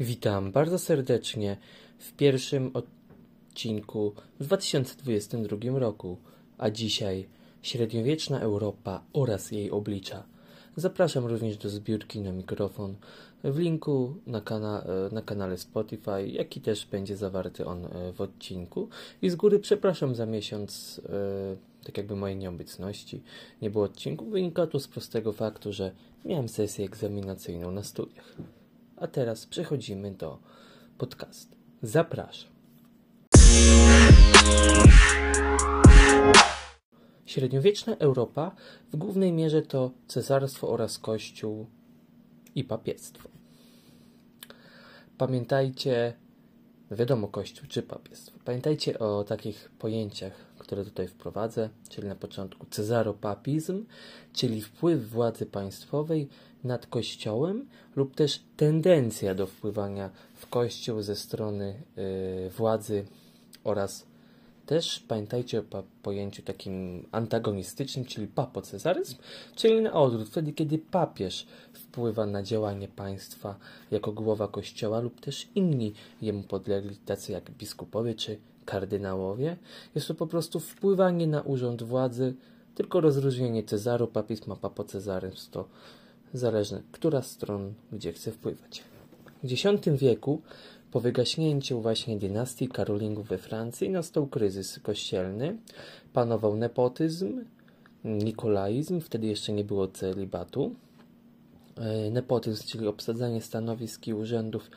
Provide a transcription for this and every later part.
Witam bardzo serdecznie w pierwszym odcinku w 2022 roku, a dzisiaj średniowieczna Europa oraz jej oblicza. Zapraszam również do zbiórki na mikrofon w linku na kanale Spotify, jaki też będzie zawarty on w odcinku. I z góry przepraszam za miesiąc, tak jakby mojej nieobecności. Nie było odcinku, wynika to z prostego faktu, że miałem sesję egzaminacyjną na studiach. A teraz przechodzimy do podcastu. Zapraszam. Średniowieczna Europa w głównej mierze to cesarstwo oraz kościół i papiestwo. Pamiętajcie, wiadomo, kościół czy papiestwo. Pamiętajcie o takich pojęciach, które tutaj wprowadzę, czyli na początku cesaropapizm, czyli wpływ władzy państwowej nad kościołem lub też tendencja do wpływania w kościół ze strony władzy oraz też pamiętajcie o pojęciu takim antagonistycznym, czyli papocezaryzm, czyli na odwrót, wtedy kiedy papież wpływa na działanie państwa jako głowa kościoła lub też inni jemu podlegli, tacy jak biskupowie czy kardynałowie. Jest to po prostu wpływanie na urząd władzy, tylko rozróżnienie cesaropapizm a papocezaryzm to zależne, która stron gdzie chce wpływać. W X wieku po wygaśnięciu właśnie dynastii Karolingów we Francji nastał kryzys kościelny, panował nepotyzm, nikolaizm, wtedy jeszcze nie było celibatu. Nepotyzm, czyli obsadzanie stanowisk i urzędów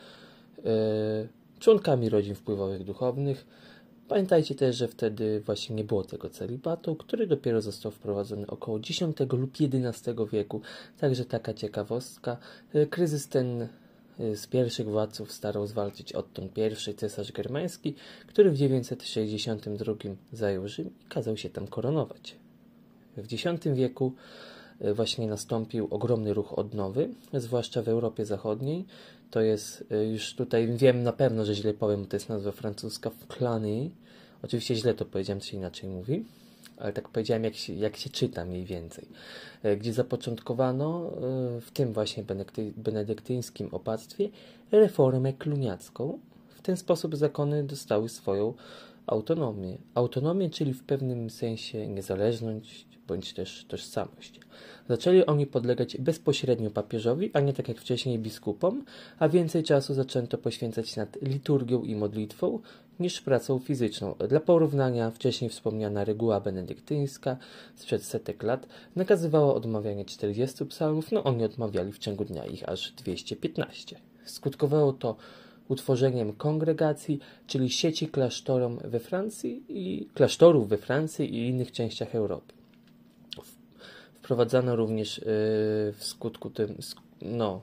członkami rodzin wpływowych duchownych. Pamiętajcie też, że wtedy właśnie nie było tego celibatu, który dopiero został wprowadzony około X lub XI wieku. Także taka ciekawostka. Kryzys ten z pierwszych władców starał zwalczyć Odton I, cesarz germański, który w 962 zajął Rzym i kazał się tam koronować. W X wieku właśnie nastąpił ogromny ruch odnowy, zwłaszcza w Europie Zachodniej. To jest, już tutaj wiem na pewno, że źle powiem, bo to jest nazwa francuska, w Klanii. Oczywiście źle to powiedziałem, to się inaczej mówi, ale tak powiedziałem, jak się czyta mniej więcej, gdzie zapoczątkowano w tym właśnie benedyktyńskim opactwie reformę kluniacką. W ten sposób zakony dostały swoją autonomię. Autonomię, czyli w pewnym sensie niezależność bądź też tożsamość. Zaczęli oni podlegać bezpośrednio papieżowi, a nie tak jak wcześniej biskupom, a więcej czasu zaczęto poświęcać nad liturgią i modlitwą niż pracą fizyczną. Dla porównania wcześniej wspomniana reguła benedyktyńska sprzed setek lat nakazywała odmawianie 40 psalmów, no oni odmawiali w ciągu dnia ich aż 215. Skutkowało to utworzeniem kongregacji, czyli sieci klasztorów we Francji i innych częściach Europy. Wprowadzano również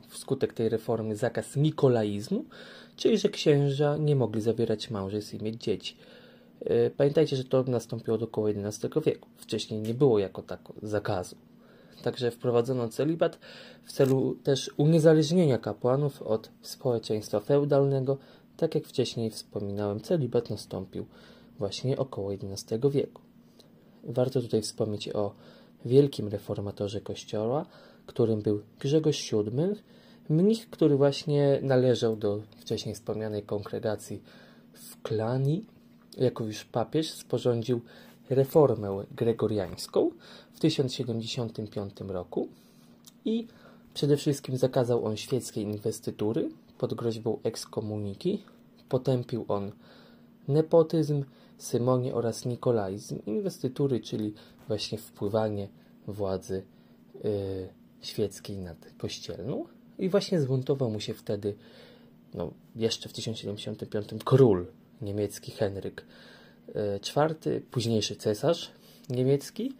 wskutek tej reformy zakaz nikolaizmu, czyli że księża nie mogli zawierać małżeństw i mieć dzieci. Pamiętajcie, że to nastąpiło do około XI wieku. Wcześniej nie było jako tako zakazu. Także wprowadzono celibat w celu też uniezależnienia kapłanów od społeczeństwa feudalnego. Tak jak wcześniej wspominałem, celibat nastąpił właśnie około XI wieku. Warto tutaj wspomnieć o wielkim reformatorze Kościoła, którym był Grzegorz VII, mnich, który właśnie należał do wcześniej wspomnianej kongregacji w Klanii. Jako już papież sporządził reformę gregoriańską w 1075 roku i przede wszystkim zakazał on świeckiej inwestytury pod groźbą ekskomuniki. Potępił on nepotyzm, Symonię oraz nikolaizm, inwestytury, czyli właśnie wpływanie władzy świeckiej nad kościelną. I właśnie zbuntował mu się wtedy, jeszcze w 1075, król niemiecki Henryk IV, późniejszy cesarz niemiecki.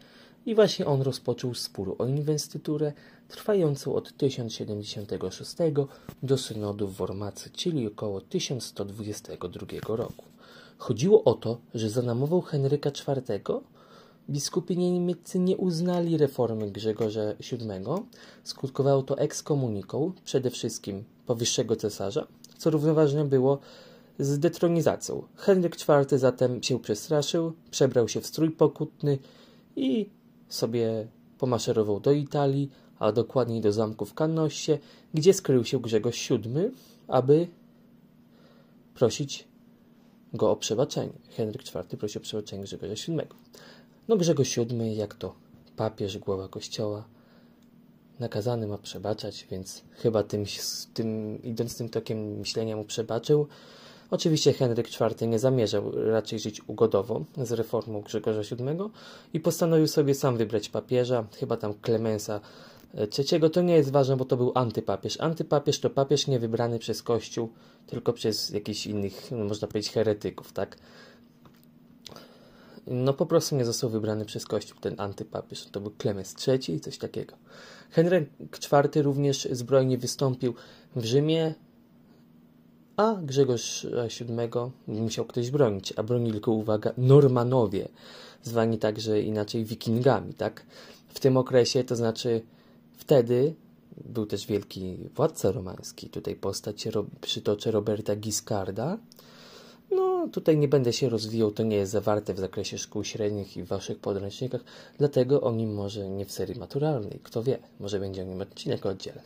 I właśnie on rozpoczął spór o inwestyturę trwającą od 1076 do synodu w Wormacji, czyli około 1122 roku. Chodziło o to, że za namową Henryka IV biskupi niemieccy nie uznali reformy Grzegorza VII. Skutkowało to ekskomuniką, przede wszystkim powyższego cesarza, co równoważne było z detronizacją. Henryk IV zatem się przestraszył, przebrał się w strój pokutny i sobie pomaszerował do Italii, a dokładniej do zamku w Canosie, gdzie skrył się Grzegorz VII, aby prosić go o przebaczenie. Henryk IV prosi o przebaczenie Grzegorza VII. No Grzegorz VII, jak to papież, głowa Kościoła, nakazany ma przebaczać, więc chyba idąc tym tokiem myślenia mu przebaczył. Oczywiście Henryk IV nie zamierzał raczej żyć ugodowo z reformą Grzegorza VII i postanowił sobie sam wybrać papieża, chyba tam Klemensa III. To nie jest ważne, bo to był antypapież. Antypapież to papież nie wybrany przez Kościół, tylko przez jakichś innych, można powiedzieć, heretyków, tak? No po prostu nie został wybrany przez Kościół ten antypapież. To był Klemens III, coś takiego. Henryk IV również zbrojnie wystąpił w Rzymie, a Grzegorz VII musiał ktoś bronić, a bronili tylko, uwaga, Normanowie, zwani także inaczej Wikingami, tak? W tym okresie, to znaczy wtedy, był też wielki władca romański, tutaj postać przytoczę Roberta Guiscarda. No, tutaj nie będę się rozwijał, to nie jest zawarte w zakresie szkół średnich i w waszych podręcznikach, dlatego o nim może nie w serii maturalnej, kto wie, może będzie o nim odcinek oddzielny.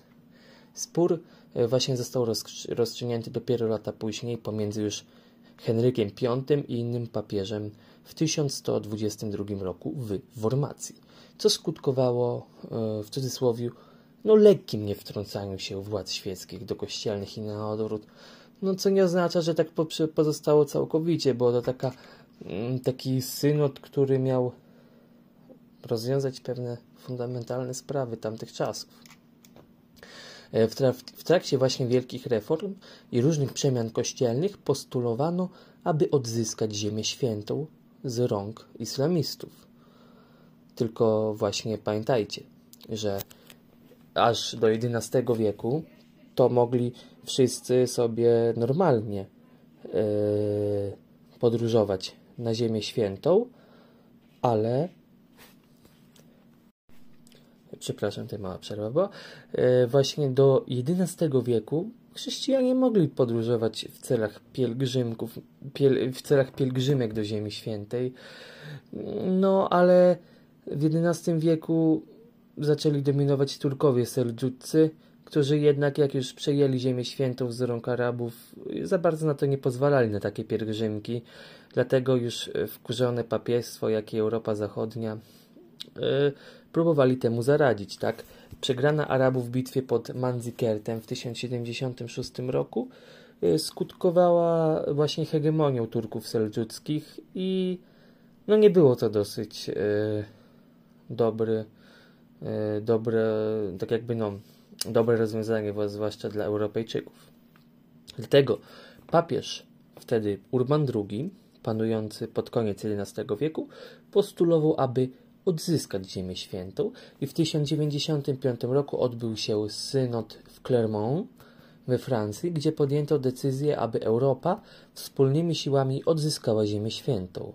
Spór właśnie został rozstrzygnięty dopiero lata później pomiędzy już Henrykiem V i innym papieżem w 1122 roku w Wormacji, co skutkowało w cudzysłowie no, lekkim niewtrącaniu się władz świeckich do kościelnych i na odwrót. No, co nie oznacza, że tak pozostało całkowicie, bo to taki synod, który miał rozwiązać pewne fundamentalne sprawy tamtych czasów. W trakcie właśnie wielkich reform i różnych przemian kościelnych postulowano, aby odzyskać Ziemię Świętą z rąk islamistów. Tylko właśnie pamiętajcie, że aż do XI wieku to mogli wszyscy sobie normalnie podróżować na Ziemię Świętą, ale... Przepraszam, tutaj mała przerwa była. Właśnie do XI wieku chrześcijanie mogli podróżować w celach pielgrzymek do Ziemi Świętej. No, ale w XI wieku zaczęli dominować Turkowie seldżuccy, którzy jednak, jak już przejęli Ziemię Świętą z rąk Arabów, za bardzo na to nie pozwalali, na takie pielgrzymki. Dlatego już wkurzone papiestwo, jak i Europa Zachodnia, próbowali temu zaradzić, tak? Przegrana Arabów w bitwie pod Manzikertem w 1076 roku skutkowała właśnie hegemonią Turków seldżuckich i no nie było to dosyć dobre rozwiązanie, zwłaszcza dla Europejczyków. Dlatego papież wtedy Urban II, panujący pod koniec XI wieku, postulował, aby odzyskać Ziemię Świętą i w 1095 roku odbył się synod w Clermont we Francji, gdzie podjęto decyzję, aby Europa wspólnymi siłami odzyskała Ziemię Świętą.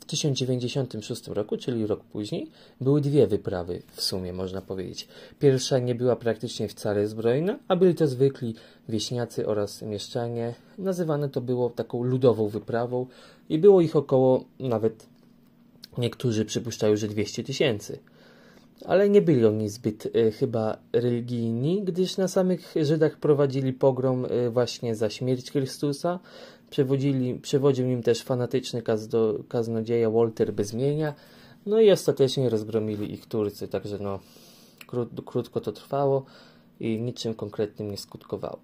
W 1096 roku, czyli rok później, były dwie wyprawy w sumie, można powiedzieć. Pierwsza nie była praktycznie wcale zbrojna, a byli to zwykli wieśniacy oraz mieszczanie. Nazywane to było taką ludową wyprawą i było ich około, nawet niektórzy przypuszczają, że 200 000, ale nie byli oni zbyt chyba religijni, gdyż na samych Żydach prowadzili pogrom właśnie za śmierć Chrystusa. Przewodził nim też fanatyczny kaznodzieja Walter Bezmienia, no i ostatecznie rozgromili ich Turcy, także no krótko to trwało i niczym konkretnym nie skutkowało.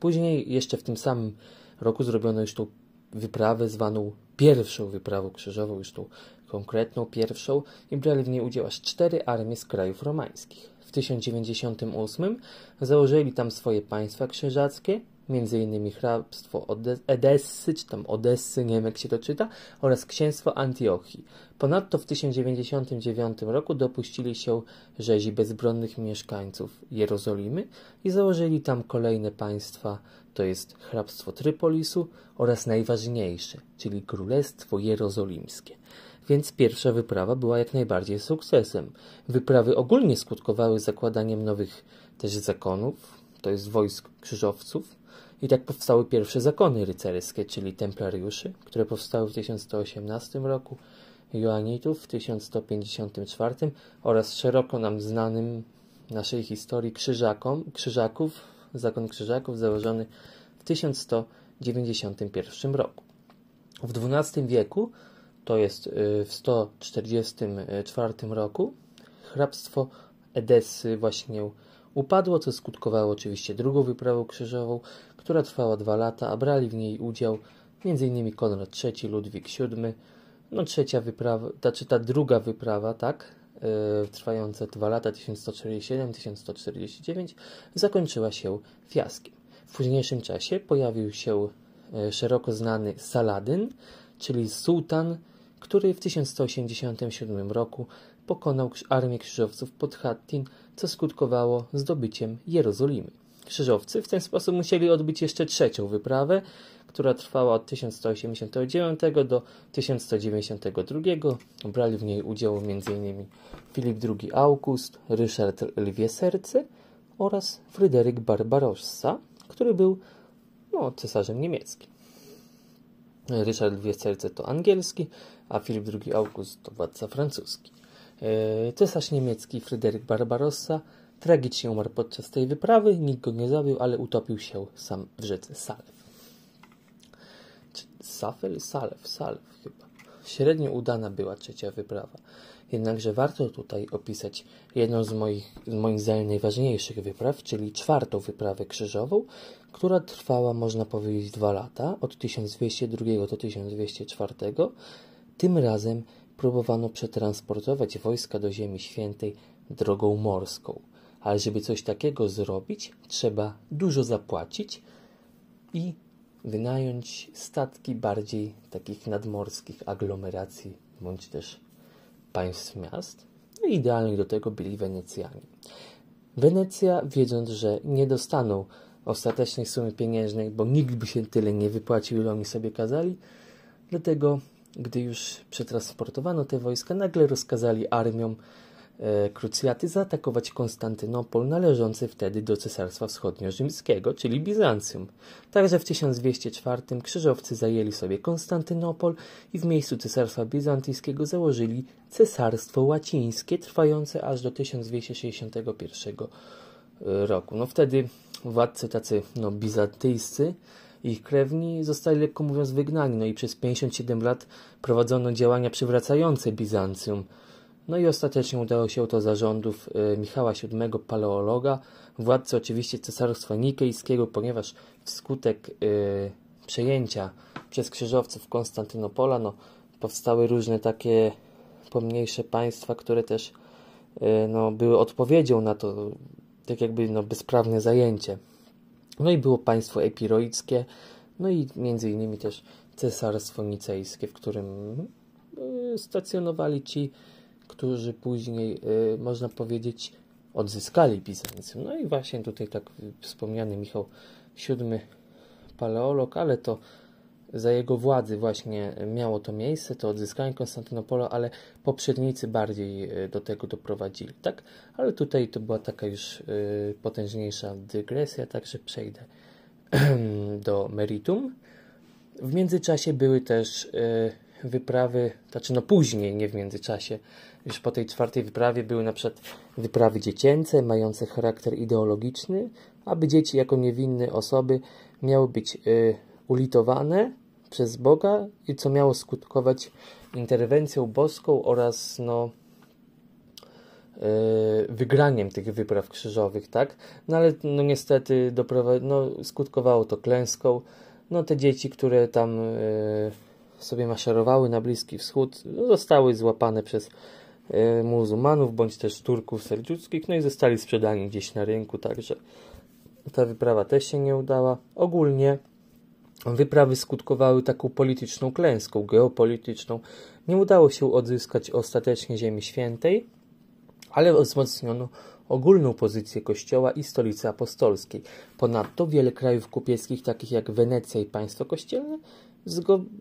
Później jeszcze w tym samym roku zrobiono już tą wyprawę zwaną pierwszą wyprawą krzyżową, już tą konkretną pierwszą, i brali w niej udział aż 4 armie z krajów romańskich. W 1098 założyli tam swoje państwa krzyżackie, m.in. hrabstwo Edessy, czy tam Odessy, nie wiem jak się to czyta, oraz księstwo Antiochii. Ponadto w 1099 roku dopuścili się rzezi bezbronnych mieszkańców Jerozolimy i założyli tam kolejne państwa, to jest hrabstwo Trypolisu oraz najważniejsze, czyli Królestwo Jerozolimskie. Więc pierwsza wyprawa była jak najbardziej sukcesem. Wyprawy ogólnie skutkowały zakładaniem nowych też zakonów, to jest wojsk krzyżowców, i tak powstały pierwsze zakony rycerskie, czyli templariuszy, które powstały w 1118 roku, Joanitów w 1154 oraz szeroko nam znanym naszej historii krzyżakom, zakon krzyżaków założony w 1191 roku. W XII wieku, to jest w 144 roku, hrabstwo Edessy właśnie upadło, co skutkowało oczywiście drugą wyprawą krzyżową, która trwała 2 lata, a brali w niej udział m.in. Konrad III, Ludwik VII. No trzecia wyprawa, ta druga wyprawa, tak, trwająca 2 lata, 1147-1149, zakończyła się fiaskiem. W późniejszym czasie pojawił się szeroko znany Saladyn, czyli sułtan, który w 1187 roku pokonał armię krzyżowców pod Hattin, co skutkowało zdobyciem Jerozolimy. Krzyżowcy w ten sposób musieli odbyć jeszcze trzecią wyprawę, która trwała od 1189 do 1192. Brali w niej udział m.in. Filip II August, Ryszard Lwie Serce oraz Fryderyk Barbarossa, który był cesarzem niemieckim. Ryszard Lwie Serce to angielski, a Filip II August to władca francuski. Cesarz niemiecki Fryderyk Barbarossa tragicznie umarł podczas tej wyprawy, nikt go nie zabił, ale utopił się sam w rzece Salew chyba. Średnio udana była trzecia wyprawa. Jednakże warto tutaj opisać jedną z moim zdaniem najważniejszych wypraw, czyli czwartą wyprawę krzyżową, która trwała, można powiedzieć, 2 lata, od 1202 do 1204. Tym razem próbowano przetransportować wojska do Ziemi Świętej drogą morską. Ale żeby coś takiego zrobić, trzeba dużo zapłacić i wynająć statki bardziej takich nadmorskich aglomeracji, bądź też państw miast. Idealnych do tego byli Wenecjanie. Wenecja, wiedząc, że nie dostaną ostatecznej sumy pieniężnej, bo nikt by się tyle nie wypłacił, ile oni sobie kazali, dlatego gdy już przetransportowano te wojska, nagle rozkazali armiom krucjaty zaatakować Konstantynopol należący wtedy do Cesarstwa Wschodniorzymskiego, czyli Bizancjum. Także w 1204 krzyżowcy zajęli sobie Konstantynopol i w miejscu Cesarstwa Bizantyjskiego założyli Cesarstwo Łacińskie, trwające aż do 1261 roku. Wtedy władcy tacy bizantyjscy, ich krewni zostali, lekko mówiąc, wygnani, i przez 57 lat prowadzono działania przywracające Bizancjum. I ostatecznie udało się to za rządów Michała VII Paleologa, władcy oczywiście Cesarstwa Nikejskiego, ponieważ wskutek przejęcia przez krzyżowców Konstantynopola powstały różne takie pomniejsze państwa, które też były odpowiedzią na to tak jakby bezprawne zajęcie. I było państwo epiroickie, i między innymi też Cesarstwo Nicejskie, w którym stacjonowali ci, którzy później, można powiedzieć, odzyskali Bizancjum. I właśnie tutaj tak wspomniany Michał VII Paleolog, ale to za jego władzy właśnie miało to miejsce, to odzyskanie Konstantynopola, ale poprzednicy bardziej do tego doprowadzili, tak? Ale tutaj to była taka już potężniejsza dygresja, także przejdę do meritum. W międzyczasie były też wyprawy, później, nie w międzyczasie, już po tej czwartej wyprawie były na przykład wyprawy dziecięce, mające charakter ideologiczny, aby dzieci jako niewinne osoby miały być ulitowane przez Boga, i co miało skutkować interwencją boską oraz wygraniem tych wypraw krzyżowych, tak? Ale niestety skutkowało to klęską. Te dzieci, które tam sobie maszerowały na Bliski Wschód, zostały złapane przez muzułmanów, bądź też Turków seldżuckich, i zostali sprzedani gdzieś na rynku, także ta wyprawa też się nie udała. Ogólnie wyprawy skutkowały taką polityczną klęską, geopolityczną. Nie udało się odzyskać ostatecznie Ziemi Świętej, ale wzmocniono ogólną pozycję Kościoła i stolicy apostolskiej. Ponadto wiele krajów kupieckich, takich jak Wenecja i państwo kościelne,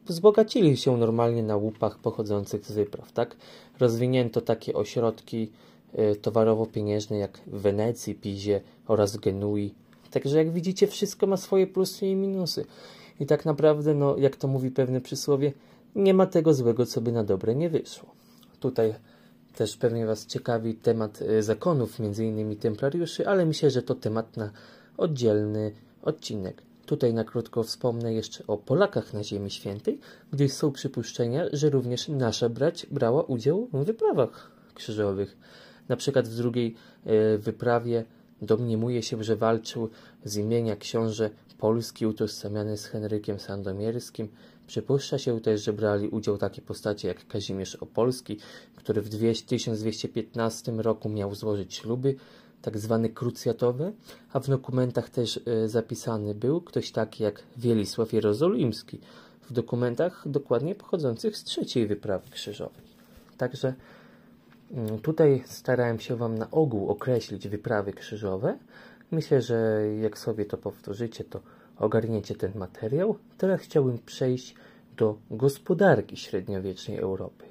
wzbogacili się normalnie na łupach pochodzących z wypraw, tak? Rozwinięto takie ośrodki towarowo-pieniężne jak w Wenecji, Pizie oraz Genui. Także jak widzicie, wszystko ma swoje plusy i minusy. I tak naprawdę, jak to mówi pewne przysłowie, nie ma tego złego, co by na dobre nie wyszło. Tutaj też pewnie Was ciekawi temat zakonów, m.in. templariuszy, ale myślę, że to temat na oddzielny odcinek. Tutaj na krótko wspomnę jeszcze o Polakach na Ziemi Świętej, gdyż są przypuszczenia, że również nasza brać brała udział w wyprawach krzyżowych. Na przykład w drugiej wyprawie domniemuje się, że walczył z imienia książę Polski utożsamiany z Henrykiem Sandomierskim. Przypuszcza się też, że brali udział takie postacie jak Kazimierz Opolski, który w 1215 roku miał złożyć śluby tak zwane krucjatowe, a w dokumentach też zapisany był ktoś taki jak Wielisław Jerozolimski, w dokumentach dokładnie pochodzących z trzeciej wyprawy krzyżowej. Także tutaj starałem się Wam na ogół określić wyprawy krzyżowe. Myślę, że jak sobie to powtórzycie, to ogarniecie ten materiał. Teraz chciałbym przejść do gospodarki średniowiecznej Europy.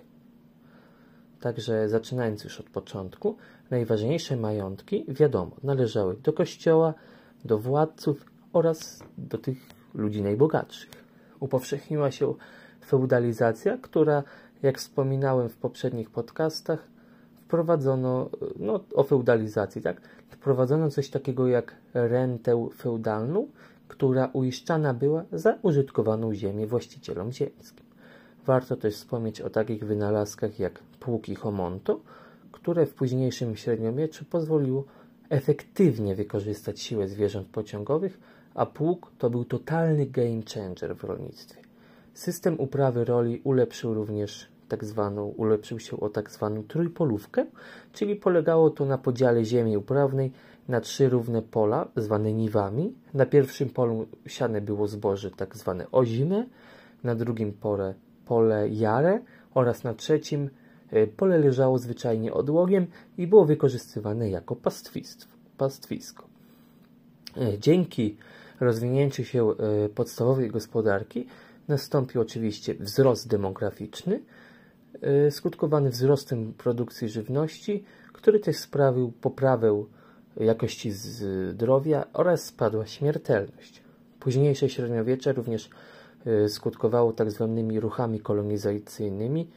Także zaczynając już od początku, najważniejsze majątki, wiadomo, należały do kościoła, do władców oraz do tych ludzi najbogatszych. Upowszechniła się feudalizacja, która, jak wspominałem w poprzednich podcastach, wprowadzono, o feudalizacji, tak? Wprowadzono coś takiego jak rentę feudalną, która uiszczana była za użytkowaną ziemię właścicielom ziemskim. Warto też wspomnieć o takich wynalazkach jak płuki Homonto, które w późniejszym średniowieczu pozwoliło efektywnie wykorzystać siłę zwierząt pociągowych, a pług to był totalny game changer w rolnictwie. System uprawy roli ulepszył się o tak zwaną trójpolówkę, czyli polegało to na podziale ziemi uprawnej na trzy równe pola, zwane niwami. Na pierwszym polu siane było zboże tak zwane ozime, na drugim pole jare oraz na trzecim pole leżało zwyczajnie odłogiem i było wykorzystywane jako pastwisko. Dzięki rozwinięciu się podstawowej gospodarki nastąpił oczywiście wzrost demograficzny, skutkowany wzrostem produkcji żywności, który też sprawił poprawę jakości zdrowia oraz spadła śmiertelność. Późniejsze średniowiecze również skutkowało tak zwanymi ruchami kolonizacyjnymi,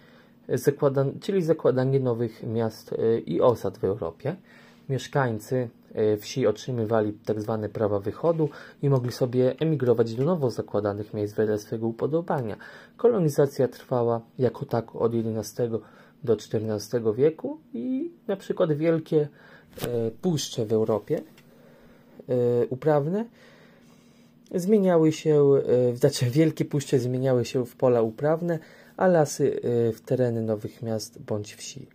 czyli zakładanie nowych miast i osad w Europie. Mieszkańcy wsi otrzymywali tak zwane prawa wychodu i mogli sobie emigrować do nowo zakładanych miejsc wedle swego upodobania. Kolonizacja trwała jako tak od XI do XIV wieku i na przykład wielkie puszcze w Europie uprawne wielkie puszcze zmieniały się w pola uprawne, a lasy w tereny nowych miast bądź wsi.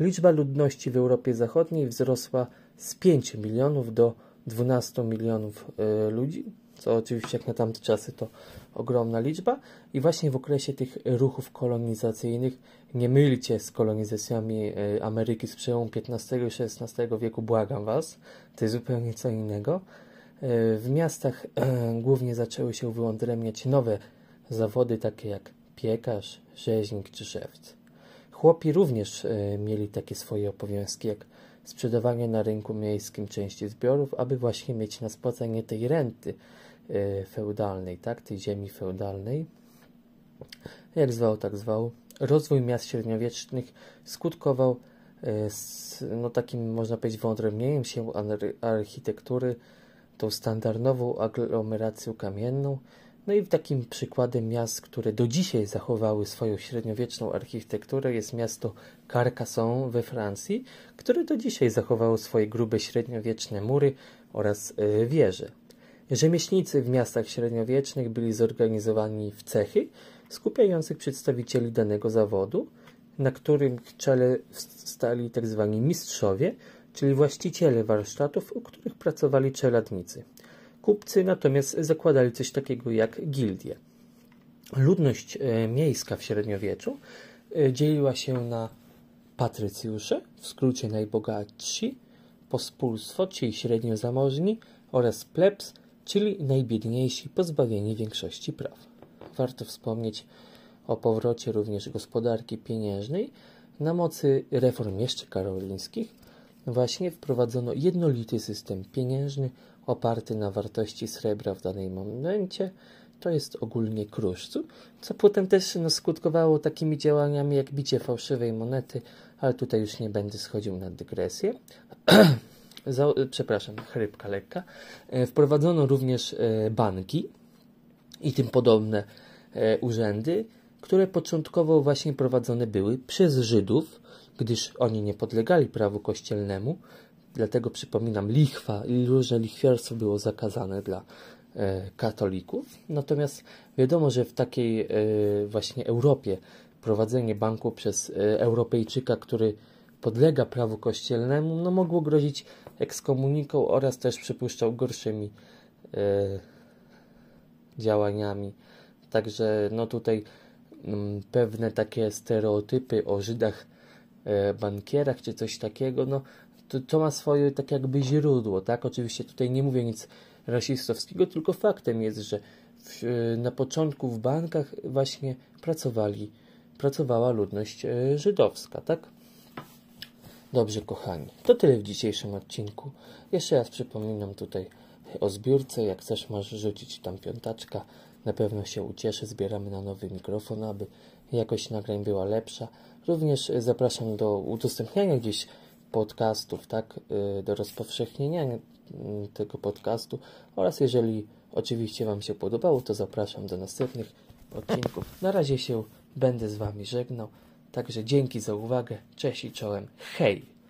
Liczba ludności w Europie Zachodniej wzrosła z 5 milionów do 12 milionów ludzi, co oczywiście jak na tamte czasy to ogromna liczba. I właśnie w okresie tych ruchów kolonizacyjnych, nie mylcie z kolonizacjami Ameryki z przełomu XV i XVI wieku, błagam Was, to jest zupełnie co innego. W miastach głównie zaczęły się wyodrębniać nowe zawody takie jak piekarz, rzeźnik czy szewc. Chłopi również mieli takie swoje obowiązki jak sprzedawanie na rynku miejskim części zbiorów, aby właśnie mieć na spłacenie tej renty feudalnej, tak, tej ziemi feudalnej. Jak zwał, tak zwał. Rozwój miast średniowiecznych skutkował takim, można powiedzieć, wyodrębnieniem się architektury, tą standardową aglomeracją kamienną, i takim przykładem miast, które do dzisiaj zachowały swoją średniowieczną architekturę, jest miasto Carcassonne we Francji, które do dzisiaj zachowało swoje grube średniowieczne mury oraz wieże. Rzemieślnicy w miastach średniowiecznych byli zorganizowani w cechy skupiających przedstawicieli danego zawodu, na którym czele stali tzw. mistrzowie, czyli właściciele warsztatów, u których pracowali czeladnicy. Kupcy natomiast zakładali coś takiego jak gildie. Ludność miejska w średniowieczu dzieliła się na patrycjusze, w skrócie najbogatsi, pospólstwo, czyli średniozamożni, oraz plebs, czyli najbiedniejsi, pozbawieni większości praw. Warto wspomnieć o powrocie również gospodarki pieniężnej na mocy reform jeszcze karolińskich. Właśnie wprowadzono jednolity system pieniężny oparty na wartości srebra w danym momencie, to jest ogólnie kruszcu, co potem też skutkowało takimi działaniami jak bicie fałszywej monety, ale tutaj już nie będę schodził na dygresję. chrypka lekka. Wprowadzono również banki i tym podobne urzędy, które początkowo właśnie prowadzone były przez Żydów, gdyż oni nie podlegali prawu kościelnemu, dlatego przypominam, lichwa i różne lichwiarstwo było zakazane dla katolików. Natomiast wiadomo, że w takiej właśnie Europie prowadzenie banku przez Europejczyka, który podlega prawu kościelnemu, no mogło grozić ekskomuniką oraz też przypuszczał gorszymi działaniami. Także no tutaj pewne takie stereotypy o Żydach, bankierach czy coś takiego, no to ma swoje tak jakby źródło, tak? Oczywiście tutaj nie mówię nic rasistowskiego, tylko faktem jest, że na początku w bankach właśnie pracowała ludność żydowska, tak? Dobrze, kochani, to tyle w dzisiejszym odcinku. Jeszcze raz przypominam tutaj o zbiórce, jak chcesz masz rzucić tam piątaczka, na pewno się ucieszę, zbieramy na nowy mikrofon, aby jakość nagrań była lepsza. Również zapraszam do udostępniania gdzieś podcastów, tak, do rozpowszechnienia tego podcastu oraz jeżeli oczywiście Wam się podobało, to zapraszam do następnych odcinków. Na razie się będę z Wami żegnał, także dzięki za uwagę, cześć i czołem, hej!